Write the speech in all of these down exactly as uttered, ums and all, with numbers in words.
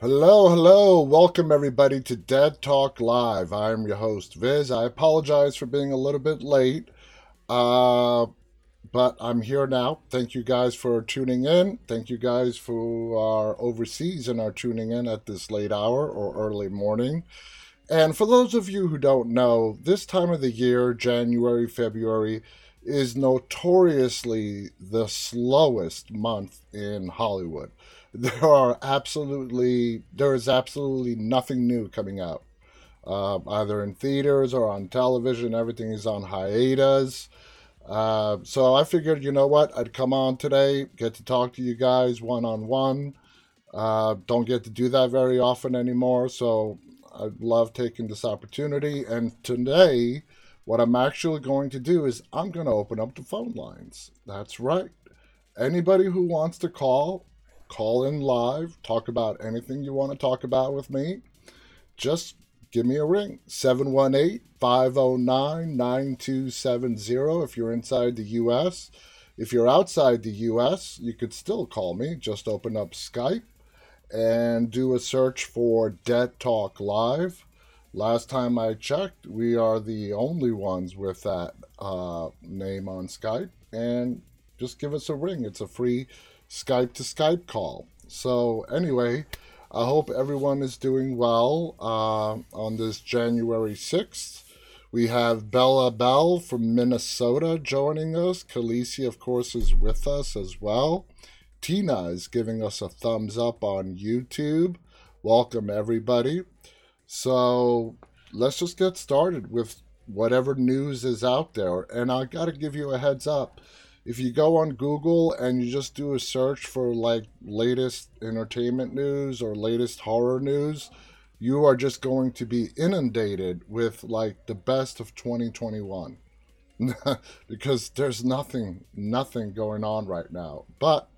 Hello, hello. Welcome, everybody, to Dead Talk Live. I am your host, Viz. I apologize for being a little bit late, uh, but I'm here now. Thank you guys for tuning in. Thank you guys who are overseas and are tuning in at this late hour or early morning. And for those of you who don't know, this time of the year, January, February, is notoriously the slowest month in Hollywood. There are absolutely, there is absolutely nothing new coming out, uh, either in theaters or on television. Everything is on hiatus. Uh, so I figured, you know what, I'd come on today, get to talk to you guys one-on-one. Uh, don't get to do that very often anymore. So I love taking this opportunity. And today, what I'm actually going to do is I'm going to open up the phone lines. That's right. Anybody who wants to call, call in live, talk about anything you want to talk about with me. Just give me a ring, seven one eight, five oh nine, nine two seven zero if you're inside the U S. If you're outside the U S, you could still call me. Just open up Skype and do a search for Dead Talk Live. Last time I checked, we are the only ones with that uh, name on Skype. And just give us a ring. It's a free Skype to Skype call. So anyway, I hope everyone is doing well uh, on this January sixth. We have Bella Bell from Minnesota joining us. Khaleesi, of course, is with us as well. Tina is giving us a thumbs up on YouTube. Welcome, everybody. So let's just get started with whatever news is out there. And I got to give you a heads up. If you go on Google and you just do a search for like latest entertainment news or latest horror news, you are just going to be inundated with like the best of twenty twenty-one because there's nothing, nothing going on right now. But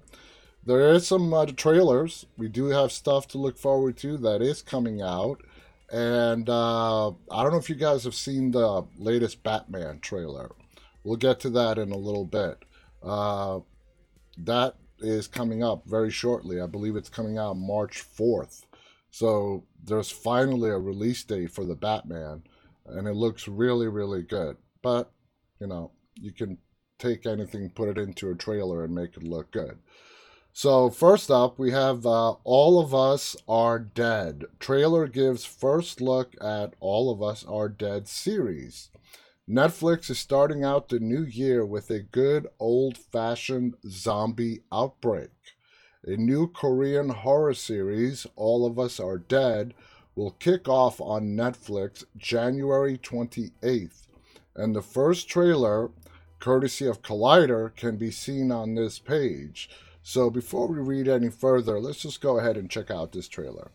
there is some uh, trailers. We do have stuff to look forward to that is coming out. And uh, I don't know if you guys have seen the latest Batman trailer. We'll get to that in a little bit. Uh, that is coming up very shortly. I believe it's coming out March fourth. So there's finally a release date for the Batman, and it looks really, really good. But, you know, you can take anything, put it into a trailer, and make it look good. So first up, we have uh, All of Us Are Dead. Trailer gives first look at All of Us Are Dead series. Netflix is starting out the new year with a good old-fashioned zombie outbreak. A new Korean horror series, All of Us Are Dead, will kick off on Netflix January twenty-eighth, and the first trailer, courtesy of Collider, can be seen on this page. So before we read any further, let's just go ahead and check out this trailer.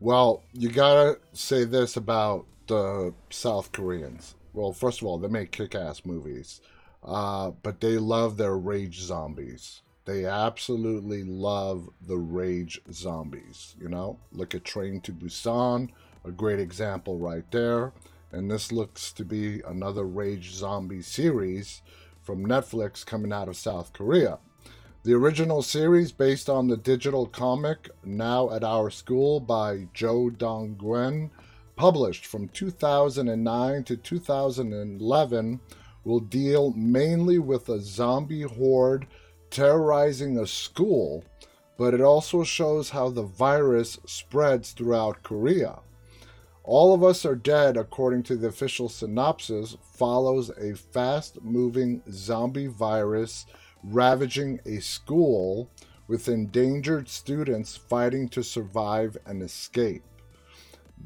Well, you gotta say this about the uh, South Koreans. Well, first of all, they make kick-ass movies, uh, but they love their rage zombies. They absolutely love the rage zombies, you know? Look at Train to Busan, a great example right there. And this looks to be another rage zombie series from Netflix coming out of South Korea. The original series, based on the digital comic Now at Our School by Joo Dong-geun, published from two thousand nine to two thousand eleven, will deal mainly with a zombie horde terrorizing a school, but it also shows how the virus spreads throughout Korea. All of Us Are Dead, according to the official synopsis, follows a fast-moving zombie virus ravaging a school, with endangered students fighting to survive and escape.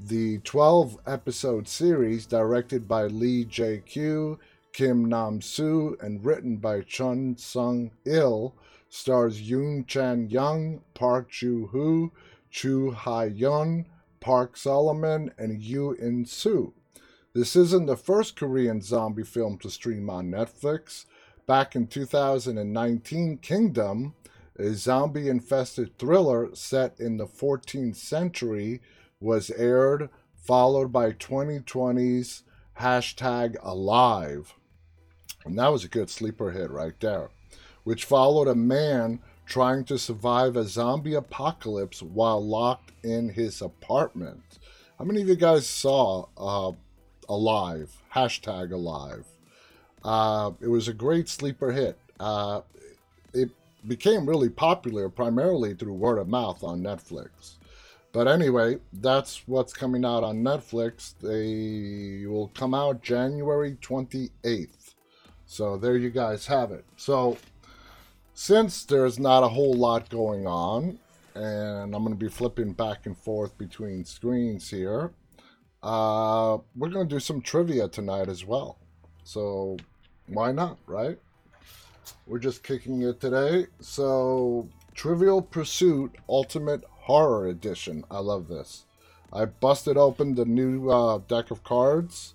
the twelve-episode series, directed by Lee J. Q., Kim Nam Soo, and written by Chun Sung Il, stars Yoon Chan Young, Park Ju hoo, Chu Hyun, Park Solomon, and Yu In Soo. This isn't the first Korean zombie film to stream on Netflix. Back in two thousand nineteen, Kingdom, a zombie-infested thriller set in the fourteenth century, was aired, followed by twenty twenty's hashtag Alive. And that was a good sleeper hit right there, which followed a man trying to survive a zombie apocalypse while locked in his apartment. How many of you guys saw uh, Alive? Hashtag Alive. Uh, it was a great sleeper hit. Uh, it became really popular primarily through word of mouth on Netflix. But anyway, that's what's coming out on Netflix. They will come out January twenty-eighth. So there you guys have it. So since there's not a whole lot going on, and I'm going to be flipping back and forth between screens here, uh, we're going to do some trivia tonight as well. So why not, right? We're just kicking it today. So Trivial Pursuit Ultimate Horror Edition. I love this. I busted open the new uh, deck of cards.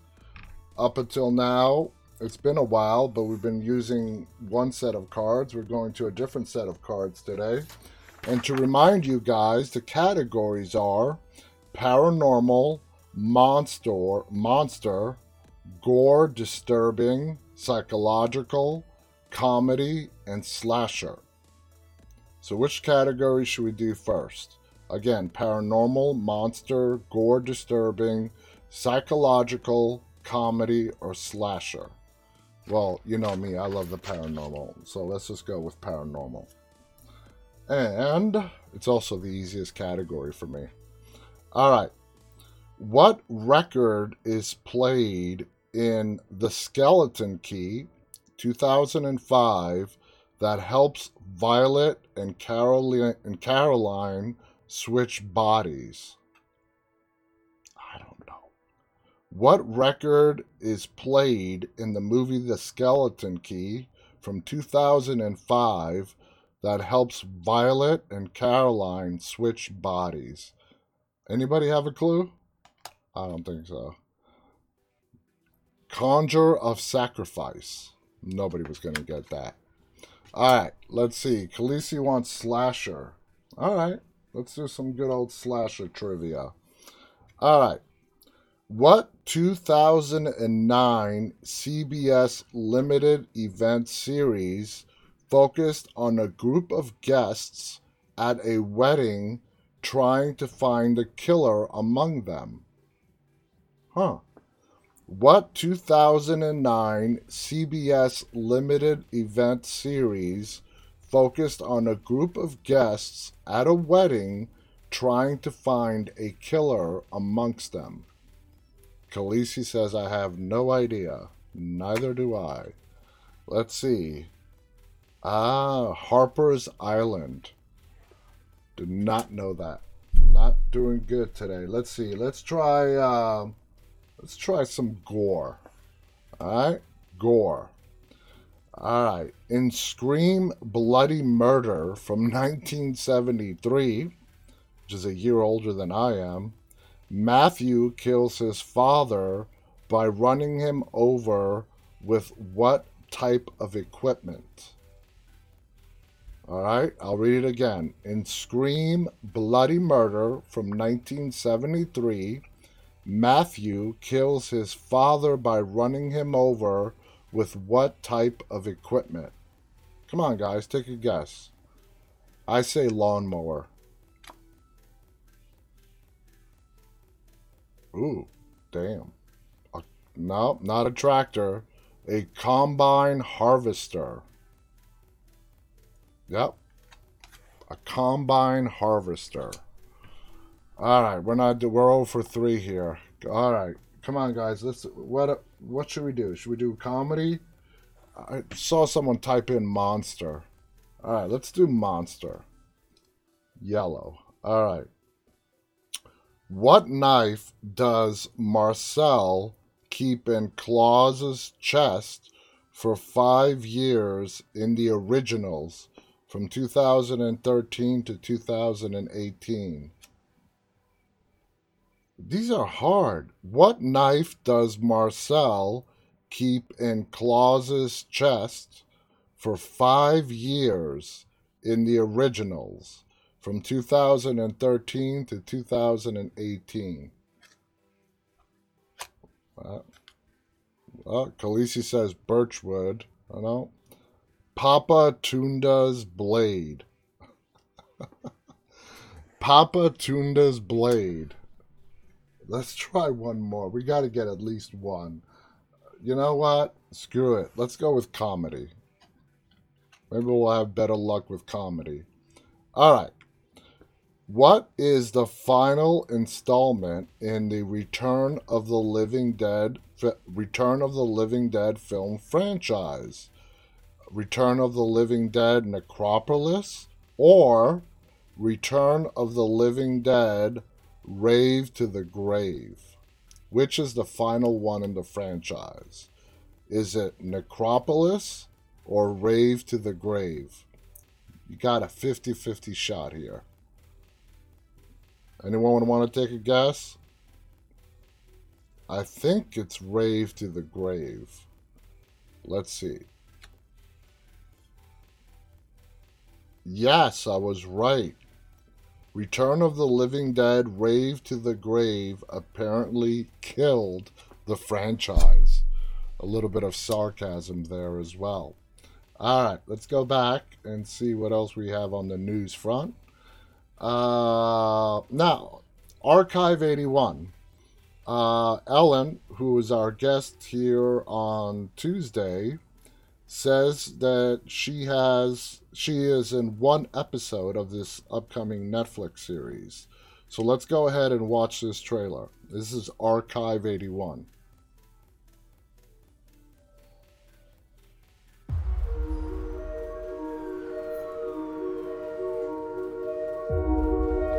Up until now, it's been a while, but we've been using one set of cards. We're going to a different set of cards today. And to remind you guys, the categories are paranormal, monster, monster, gore, disturbing, psychological, comedy, and slasher. So which category should we do first? Again, paranormal, monster, gore disturbing, psychological, comedy, or slasher. Well, you know me, I love the paranormal. So let's just go with paranormal. And it's also the easiest category for me. All right. What record is played in The Skeleton Key, two thousand five, that helps Violet and Caroline, and Caroline switch bodies? I don't know. What record is played in the movie The Skeleton Key from two thousand five that helps Violet and Caroline switch bodies? Anybody have a clue? I don't think so. Conjure of Sacrifice. Nobody was going to get that. All right, let's see. Khaleesi wants slasher. All right, let's do some good old slasher trivia. All right. What two thousand nine C B S limited event series focused on a group of guests at a wedding trying to find a killer among them? Huh. What two thousand nine C B S limited event series focused on a group of guests at a wedding trying to find a killer amongst them? Khaleesi says, I have no idea. Neither do I. Let's see. Ah, Harper's Island. Did not know that. Not doing good today. Let's see. Let's try... Uh, Let's try some gore. All right? Gore. All right. In Scream Bloody Murder from nineteen seventy-three, which is a year older than I am, Matthew kills his father by running him over with what type of equipment? All right? I'll read it again. In Scream Bloody Murder from nineteen seventy-three... Matthew kills his father by running him over with what type of equipment? Come on, guys, take a guess. I say lawnmower. Ooh, damn. A, no, not a tractor. A combine harvester. Yep. A combine harvester. All right, we're not we're oh for three here. All right, come on, guys. Let's what what should we do? Should we do comedy? I saw someone type in monster. All right, let's do monster. Yellow. All right. What knife does Marcel keep in Claus's chest for five years in The Originals from two thousand thirteen to two thousand eighteen? These are hard. What knife does Marcel keep in Claus's chest for five years in The Originals from two thousand thirteen to two thousand eighteen? Uh, uh, Khaleesi says birchwood. I know. Papa Tunda's blade. Papa Tunda's blade. Let's try one more. We got to get at least one. You know what? Screw it. Let's go with comedy. Maybe we'll have better luck with comedy. All right. What is the final installment in the Return of the Living Dead Return of the Living Dead film franchise? Return of the Living Dead Necropolis or Return of the Living Dead Rave to the Grave? Which is the final one in the franchise? Is it Necropolis or Rave to the Grave? You got a fifty-fifty shot here. Anyone want to take a guess? I think it's Rave to the Grave. Let's see. Yes, I was right. Return of the Living Dead Rave to the Grave apparently killed the franchise. A little bit of sarcasm there as well. All right, let's go back and see what else we have on the news front. Uh, now, Archive eighty-one. Uh, Ellen, who is our guest here on Tuesday, says that she has she is in one episode of this upcoming Netflix series. So let's go ahead and watch this trailer. This is Archive eighty-one.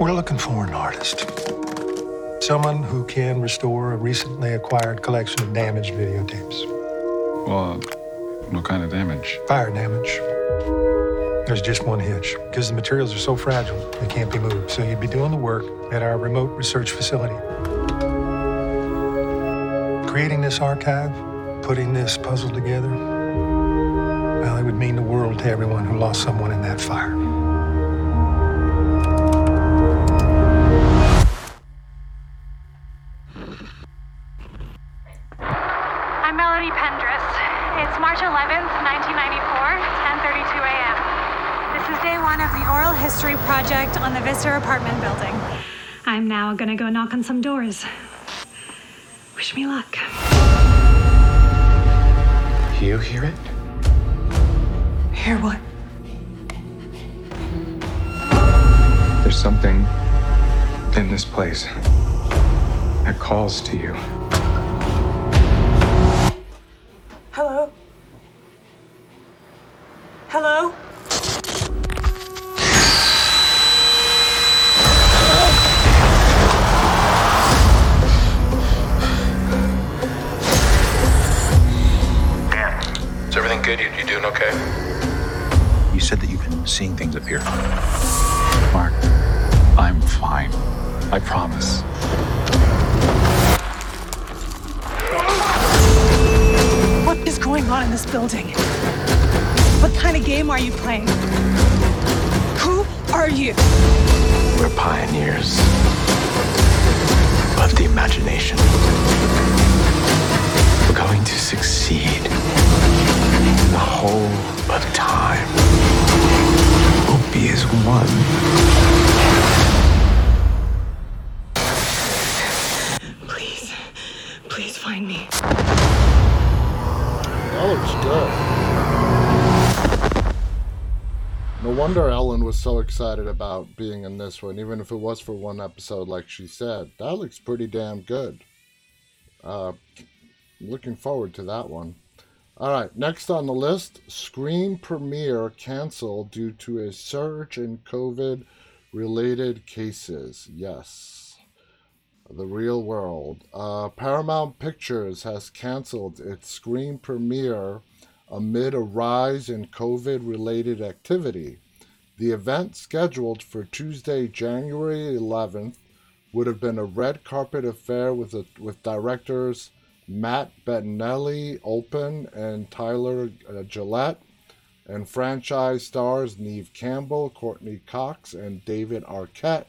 We're looking for an artist. Someone who can restore a recently acquired collection of damaged videotapes. Well, uh... What kind of damage? Fire damage. There's just one hitch, because the materials are so fragile, they can't be moved. So you'd be doing the work at our remote research facility. Creating this archive, putting this puzzle together, well, it would mean the world to everyone who lost someone in that fire. Project on the Vista apartment building. I'm now gonna go knock on some doors. Wish me luck. You hear it? Hear what? There's something in this place that calls to you. Hello? Hello? Seeing things appear. Mark, I'm fine. I promise. What is going on in this building? What kind of game are you playing? Who are you? We're pioneers of the imagination. We're going to succeed the whole of time. Is one. Please, please find me. That looks good. No wonder Ellen was so excited about being in this one, even if it was for one episode, like she said. That looks pretty damn good. Uh, looking forward to that one. All right, next on the list, Scream premiere canceled due to a surge in COVID-related cases. Yes. The Real World. Uh, Paramount Pictures has canceled its Scream premiere amid a rise in COVID-related activity. The event, scheduled for Tuesday, January eleventh, would have been a red carpet affair with a, with directors Matt Bettinelli Open and Tyler uh, Gillette, and franchise stars Neve Campbell, Courtney Cox, and David Arquette,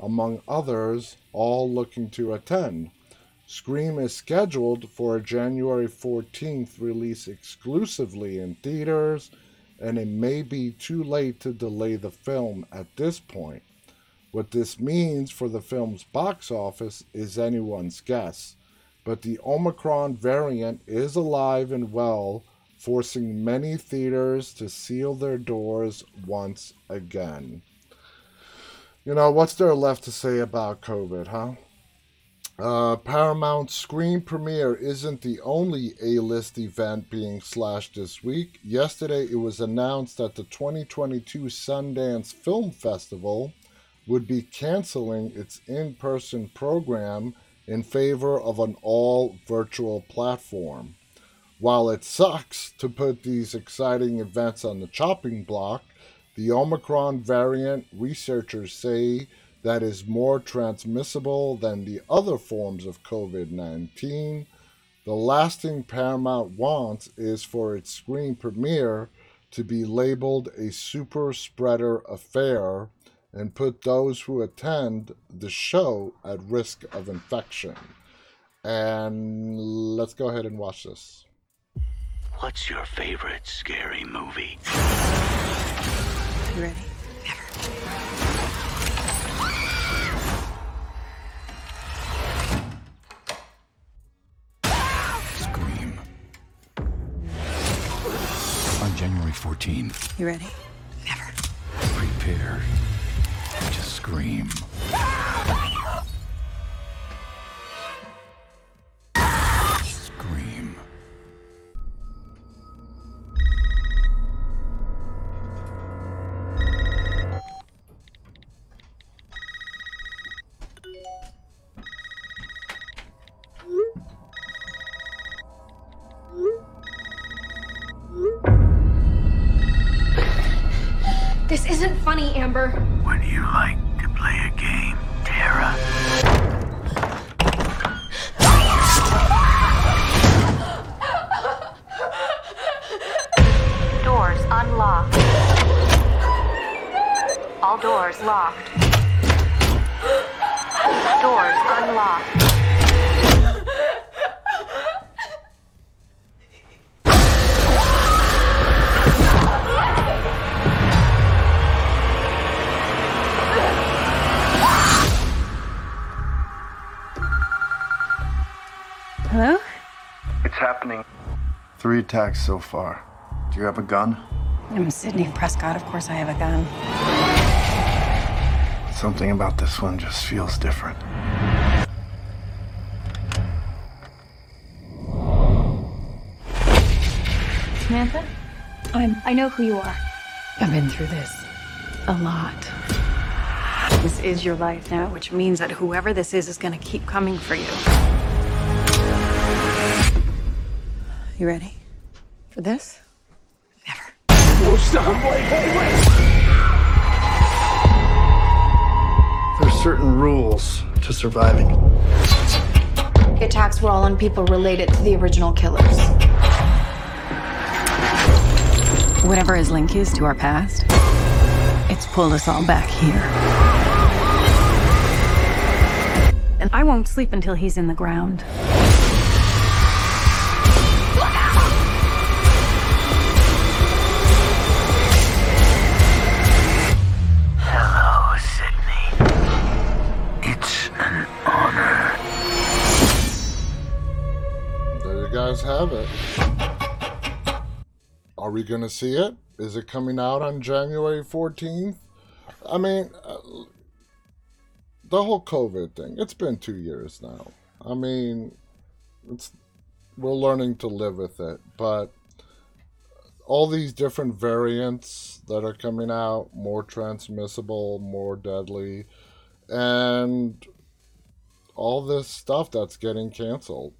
among others, all looking to attend. Scream is scheduled for a January fourteenth release exclusively in theaters, and it may be too late to delay the film at this point. What this means for the film's box office is anyone's guess, but the Omicron variant is alive and well, forcing many theaters to seal their doors once again. You know, what's there left to say about COVID, huh? Uh, Paramount's Scream premiere isn't the only A-list event being slashed this week. Yesterday, it was announced that the twenty twenty-two Sundance Film Festival would be canceling its in-person program in favor of an all-virtual platform. While it sucks to put these exciting events on the chopping block, the Omicron variant, researchers say, that is more transmissible than the other forms of COVID nineteen. The last thing Paramount wants is for its Scream premiere to be labeled a super spreader affair and put those who attend the show at risk of infection. And let's go ahead and watch this. What's your favorite scary movie? You ready? Never. Scream. On January fourteenth. You ready? Never. Prepare to scream. Three attacks so far. Do you have a gun? I'm Sydney Prescott. Of course I have a gun. Something about this one just feels different. Samantha? I'm... I know who you are. I've been through this. A lot. This is your life now, which means that whoever this is is going to keep coming for you. You ready for this? Never. Oh, stop. Wait, wait, wait. There's certain rules to surviving. The attacks were all on people related to the original killers. Whatever his link is to our past, it's pulled us all back here. And I won't sleep until he's in the ground. Have it. Are we gonna see it? Is it coming out on January fourteenth? I mean, uh, the whole COVID thing, it's been two years now. I mean, it's we're learning to live with it, but all these different variants that are coming out, more transmissible, more deadly, and all this stuff that's getting canceled.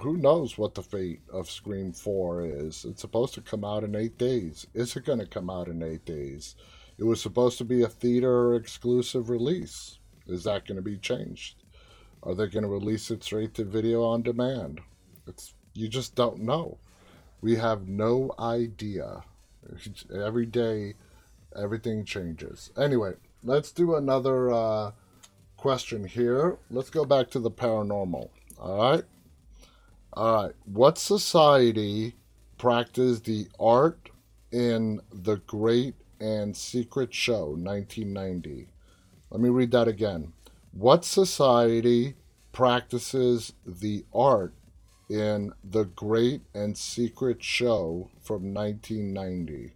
Who knows what the fate of Scream four is? It's supposed to come out in eight days. Is it going to come out in eight days? It was supposed to be a theater exclusive release. Is that going to be changed? Are they going to release it straight to video on demand? It's, you just don't know. We have no idea. Every day, everything changes. Anyway, let's do another uh, question here. Let's go back to the paranormal. All right? All right. What society practiced the art in The Great and Secret Show, nineteen ninety? Let me read that again. What society practices the art in The Great and Secret Show from nineteen ninety?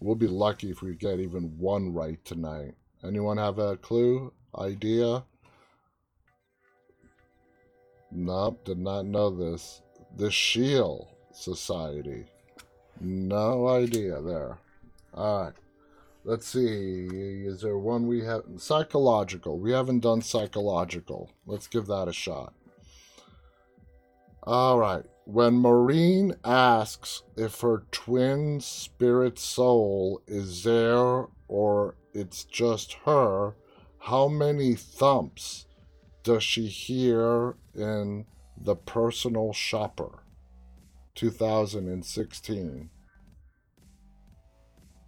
We'll be lucky if we get even one right tonight. Anyone have a clue? Idea? Nope, did not know this. The Shield Society. No idea there. All right. Let's see. Is there one we have? Psychological. We haven't done psychological. Let's give that a shot. All right. When Maureen asks if her twin spirit soul is there or it's just her, how many thumps does she hear in The Personal Shopper, two thousand sixteen?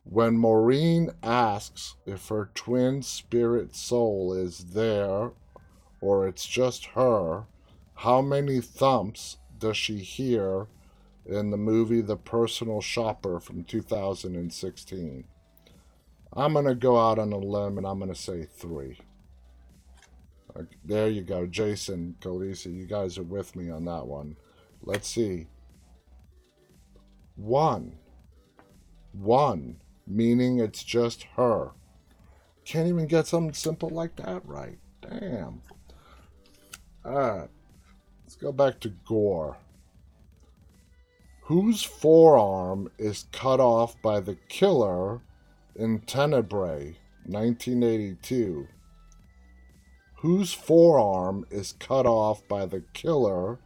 When Maureen asks if her twin spirit soul is there or it's just her, how many thumps does she hear in the movie The Personal Shopper from two thousand sixteen? I'm going to go out on a limb and I'm going to say three. There you go, Jason, Khaleesi, you guys are with me on that one. Let's see. One. One. Meaning it's just her. Can't even get something simple like that right. Damn. All right. Let's go back to gore. Whose forearm is cut off by the killer in Tenebrae, nineteen eighty-two? Whose forearm is cut off by the killer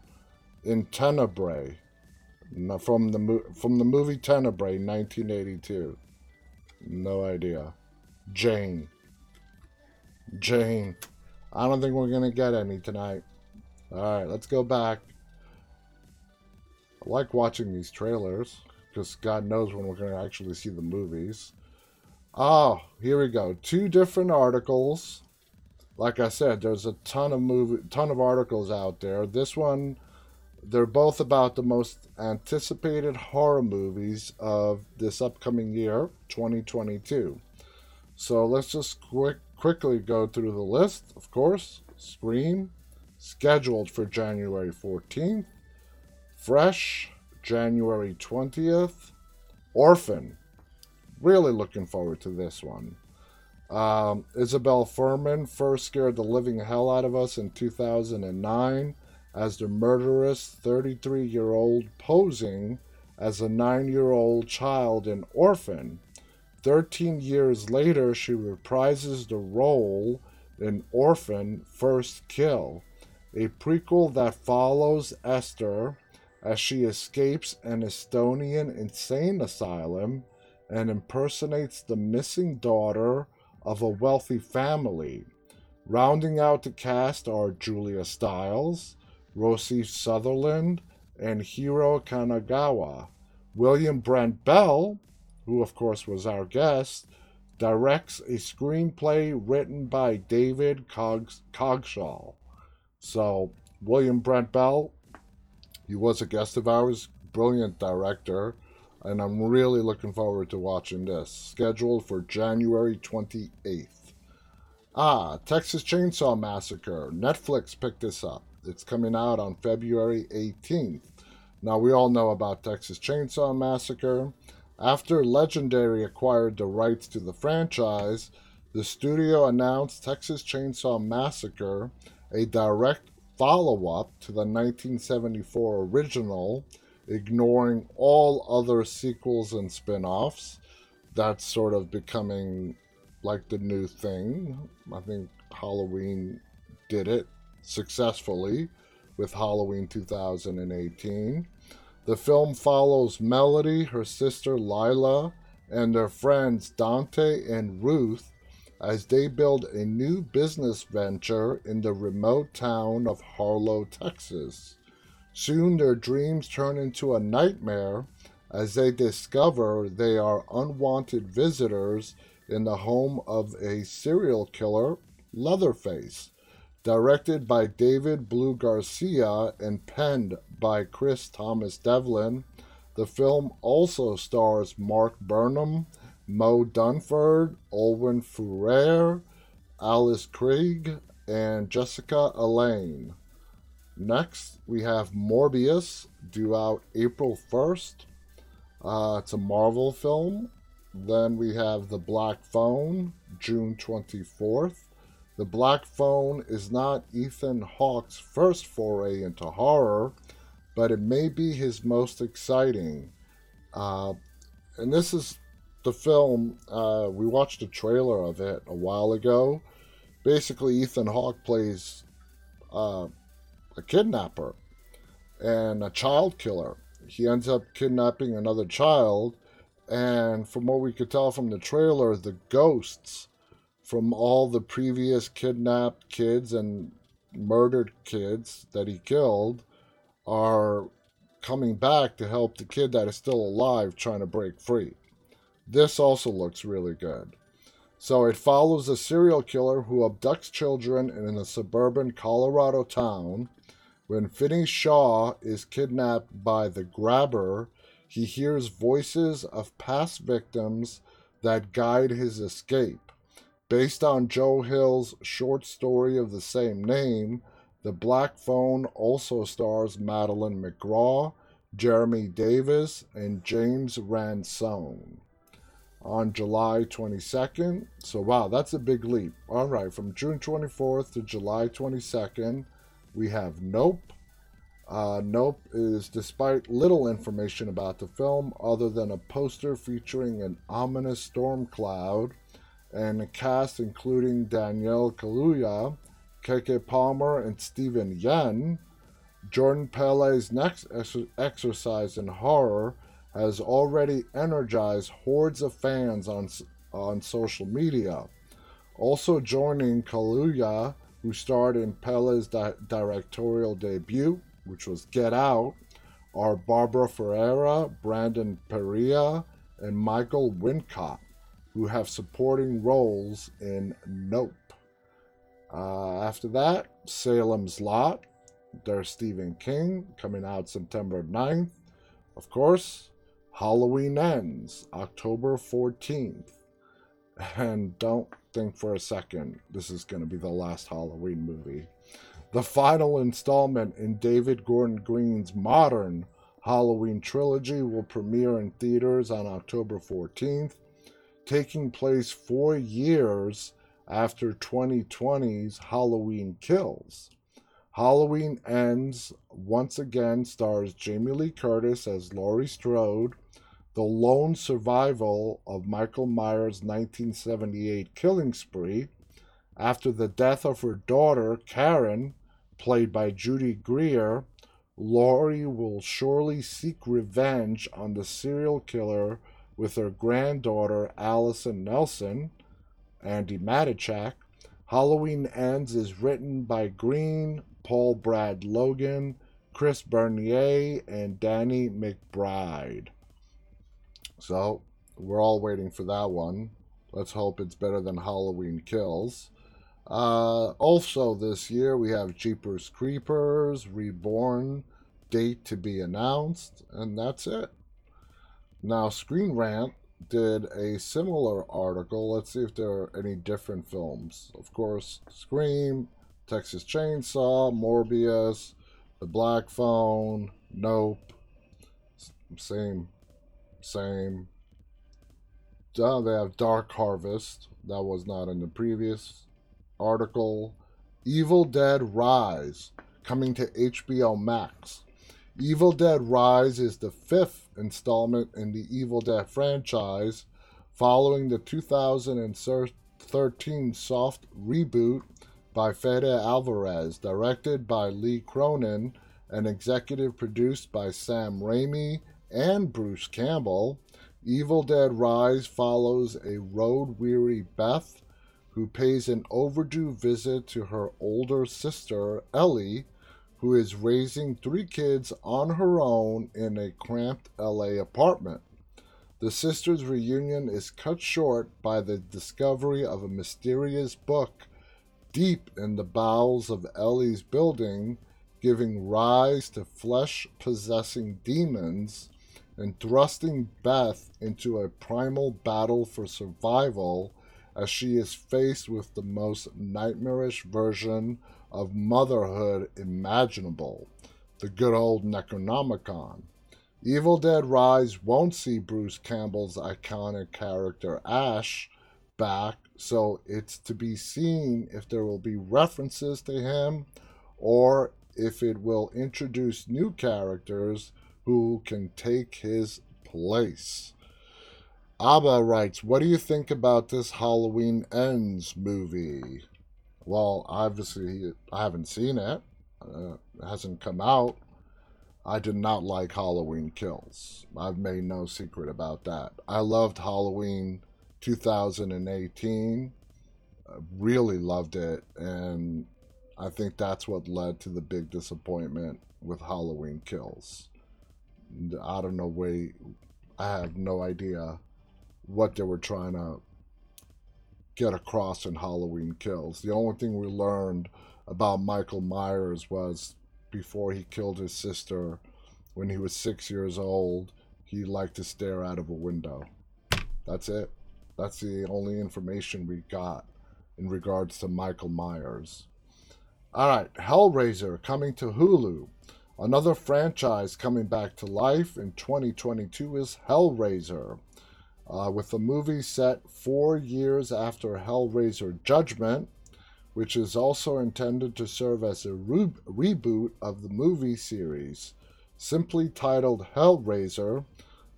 in Tenebrae from the, from the movie Tenebrae, nineteen eighty-two? No idea. Jane. Jane. I don't think we're going to get any tonight. Alright, let's go back. I like watching these trailers, because God knows when we're going to actually see the movies. Oh, here we go. Two different articles. Like I said, there's a ton of movie, ton of articles out there. This one, they're both about the most anticipated horror movies of this upcoming year, twenty twenty-two. So let's just quick, quickly go through the list, of course. Scream, scheduled for January fourteenth. Fresh, January twentieth. Orphan, really looking forward to this one. Um, Isabel Furman first scared the living hell out of us in two thousand nine. As the murderous thirty-three-year-old posing as a nine-year-old child in Orphan. Thirteen years later, she reprises the role in Orphan First Kill, a prequel that follows Esther as she escapes an Estonian insane asylum and impersonates the missing daughter of a wealthy family. Rounding out the cast are Julia Stiles, Rosie Sutherland, and Hiro Kanagawa. William Brent Bell, who of course was our guest, directs a screenplay written by David Cogs- Cogshaw. So, William Brent Bell, he was a guest of ours, brilliant director, and I'm really looking forward to watching this. Scheduled for January twenty-eighth. Ah, Texas Chainsaw Massacre. Netflix picked this up. It's coming out on February eighteenth. Now, we all know about Texas Chainsaw Massacre. After Legendary acquired the rights to the franchise, the studio announced Texas Chainsaw Massacre, a direct follow-up to the nineteen seventy-four original, ignoring all other sequels and spin-offs. That's sort of becoming like the new thing. I think Halloween did it successfully with Halloween two thousand eighteen. The film follows Melody, her sister Lila, and their friends Dante and Ruth as they build a new business venture in the remote town of Harlow, Texas. Soon their dreams turn into a nightmare as they discover they are unwanted visitors in the home of a serial killer, Leatherface, directed by David Blue Garcia and penned by Chris Thomas Devlin. The film also stars Mark Burnham, Mo Dunford, Olwen Furrier, Alice Krieg, and Jessica Alain. Next, we have Morbius, due out April first. Uh, it's a Marvel film. Then we have The Black Phone, June twenty-fourth. The Black Phone is not Ethan Hawke's first foray into horror, but it may be his most exciting. Uh, and this is the film, uh, we watched a trailer of it a while ago. Basically, Ethan Hawke plays uh, a kidnapper and a child killer. He ends up kidnapping another child, and from what we could tell from the trailer, the ghosts from all the previous kidnapped kids and murdered kids that he killed are coming back to help the kid that is still alive trying to break free. This also looks really good. So it follows a serial killer who abducts children in a suburban Colorado town. When Finney Shaw is kidnapped by the grabber, he hears voices of past victims that guide his escape. Based on Joe Hill's short story of the same name, The Black Phone also stars Madeline McGraw, Jeremy Davis, and James Ransone. On July twenty-second, so wow, that's a big leap. All right, from June twenty-fourth to July twenty-second, we have Nope. Uh, Nope is, despite little information about the film other than a poster featuring an ominous storm cloud, and a cast including Danielle Kaluuya, Keke Palmer, and Steven Yeun, Jordan Pele's next ex- exercise in horror has already energized hordes of fans on, on social media. Also joining Kaluuya, who starred in Pele's di- directorial debut, which was Get Out, are Barbara Ferreira, Brandon Perea, and Michael Wincott, who have supporting roles in Nope. Uh, after that, Salem's Lot, there's Stephen King, coming out September ninth. Of course, Halloween Ends, October fourteenth. And don't think for a second this is going to be the last Halloween movie. The final installment in David Gordon Green's modern Halloween trilogy will premiere in theaters on October fourteenth. Taking place four years after twenty twenty's Halloween Kills. Halloween Ends once again stars Jamie Lee Curtis as Laurie Strode, the lone survival of Michael Myers' nineteen seventy-eight killing spree, after the death of her daughter, Karen, played by Judy Greer. Laurie will surely seek revenge on the serial killer with her granddaughter, Allison Nelson. Andy Matichak. Halloween Ends is written by Green, Paul Brad Logan, Chris Bernier, and Danny McBride. So, we're all waiting for that one. Let's hope it's better than Halloween Kills. Uh, also this year, we have Jeepers Creepers, Reborn, date to be announced, and that's it. Now, Screen Rant did a similar article. Let's see if there are any different films. Of course, Scream, Texas Chainsaw, Morbius, The Black Phone, Nope. Same. Same. Uh, they have Dark Harvest. That was not in the previous article. Evil Dead Rise, coming to H B O Max. Evil Dead Rise is the fifth installment in the Evil Dead franchise, following the thirteen soft reboot by Fede Alvarez, directed by Lee Cronin, and executive produced by Sam Raimi and Bruce Campbell. Evil Dead Rise follows a road-weary Beth who pays an overdue visit to her older sister, Ellie, who is raising three kids on her own in a cramped L A apartment. The sisters' reunion is cut short by the discovery of a mysterious book deep in the bowels of Ellie's building, giving rise to flesh-possessing demons and thrusting Beth into a primal battle for survival as she is faced with the most nightmarish version of motherhood imaginable, the good old Necronomicon. Evil Dead Rise won't see Bruce Campbell's iconic character Ash back, so it's to be seen if there will be references to him or if it will introduce new characters who can take his place. Abba writes, what do you think about this Halloween Ends movie? Well, obviously, I haven't seen it. Uh, it hasn't come out. I did not like Halloween Kills. I've made no secret about that. I loved Halloween two thousand eighteen. I really loved it. And I think that's what led to the big disappointment with Halloween Kills. I don't know where, I have no idea what they were trying to get across in Halloween Kills. The only thing we learned about Michael Myers was before he killed his sister, when he was six years old, he liked to stare out of a window. That's it. That's the only information we got in regards to Michael Myers. All right, Hellraiser coming to Hulu. Another franchise coming back to life in twenty twenty-two is Hellraiser, uh, with the movie set four years after Hellraiser Judgment, which is also intended to serve as a re- reboot of the movie series. Simply titled Hellraiser,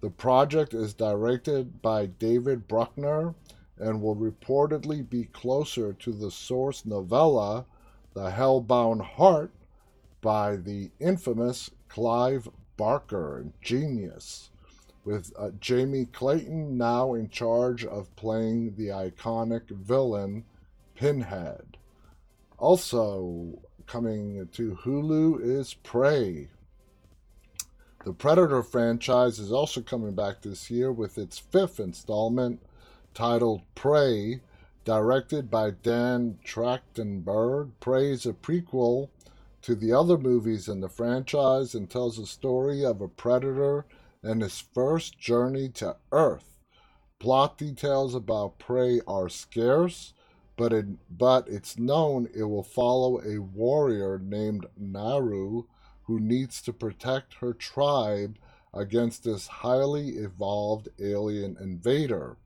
the project is directed by David Bruckner and will reportedly be closer to the source novella, The Hellbound Heart, by the infamous Clive Barker, genius, with uh, Jamie Clayton now in charge of playing the iconic villain Pinhead. Also coming to Hulu is Prey. The Predator franchise is also coming back this year with its fifth installment titled Prey, directed by Dan Trachtenberg. Prey is a prequel to the other movies in the franchise and tells the story of a predator and his first journey to Earth. Plot details about Prey are scarce, but it, but it's known it will follow a warrior named Naru who needs to protect her tribe against this highly evolved alien invader.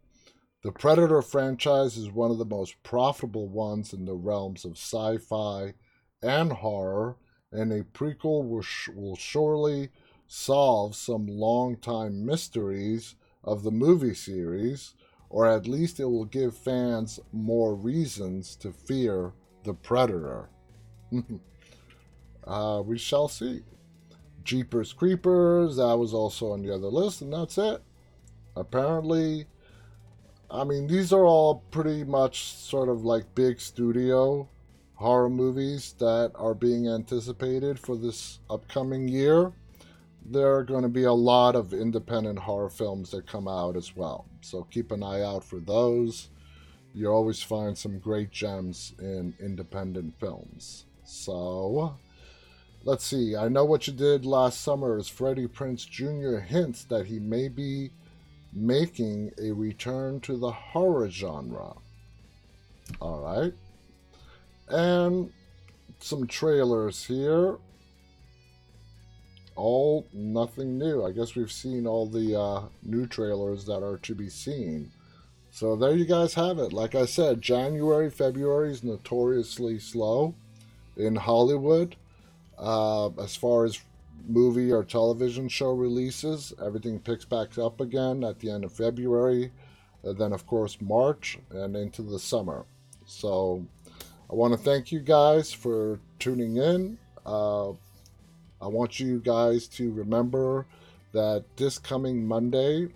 The Predator franchise is one of the most profitable ones in the realms of sci-fi and horror, and a prequel will, sh- will surely solve some long-time mysteries of the movie series, or at least it will give fans more reasons to fear the Predator. uh, we shall see. Jeepers Creepers, that was also on the other list, and that's it. Apparently, I mean, these are all pretty much sort of like big studio horror movies that are being anticipated for this upcoming year. There are going to be a lot of independent horror films that come out as well, so keep an eye out for those. You always find some great gems in independent films. So, let's see. I Know What You Did Last Summer is Freddie Prinze Junior hints that he may be making a return to the horror genre. All right. And some trailers here. All nothing new. I guess we've seen all the uh, new trailers that are to be seen. So there you guys have it. Like I said, January, February is notoriously slow in Hollywood. Uh, as far as movie or television show releases, everything picks back up again at the end of February. and then of course March and into the summer. So I want to thank you guys for tuning in. Uh, I want you guys to remember that this coming Monday,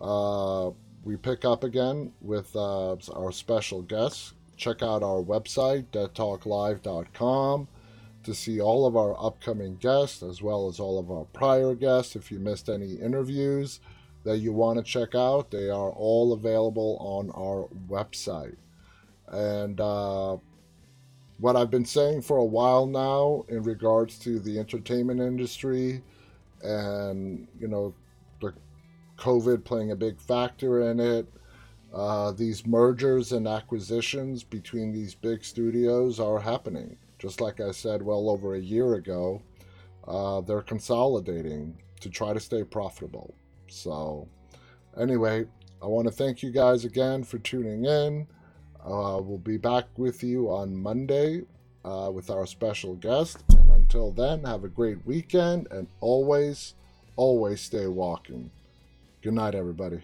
uh, we pick up again with uh, our special guests. Check out our website, dead talk live dot com, to see all of our upcoming guests, as well as all of our prior guests. If you missed any interviews that you want to check out, they are all available on our website. And uh, what I've been saying for a while now in regards to the entertainment industry and, you know, the COVID playing a big factor in it, uh, these mergers and acquisitions between these big studios are happening. Just like I said well over a year ago, uh, they're consolidating to try to stay profitable. So anyway, I want to thank you guys again for tuning in. Uh, we'll be back with you on Monday uh, with our special guest. And until then, have a great weekend, and always, always stay walking. Good night, everybody.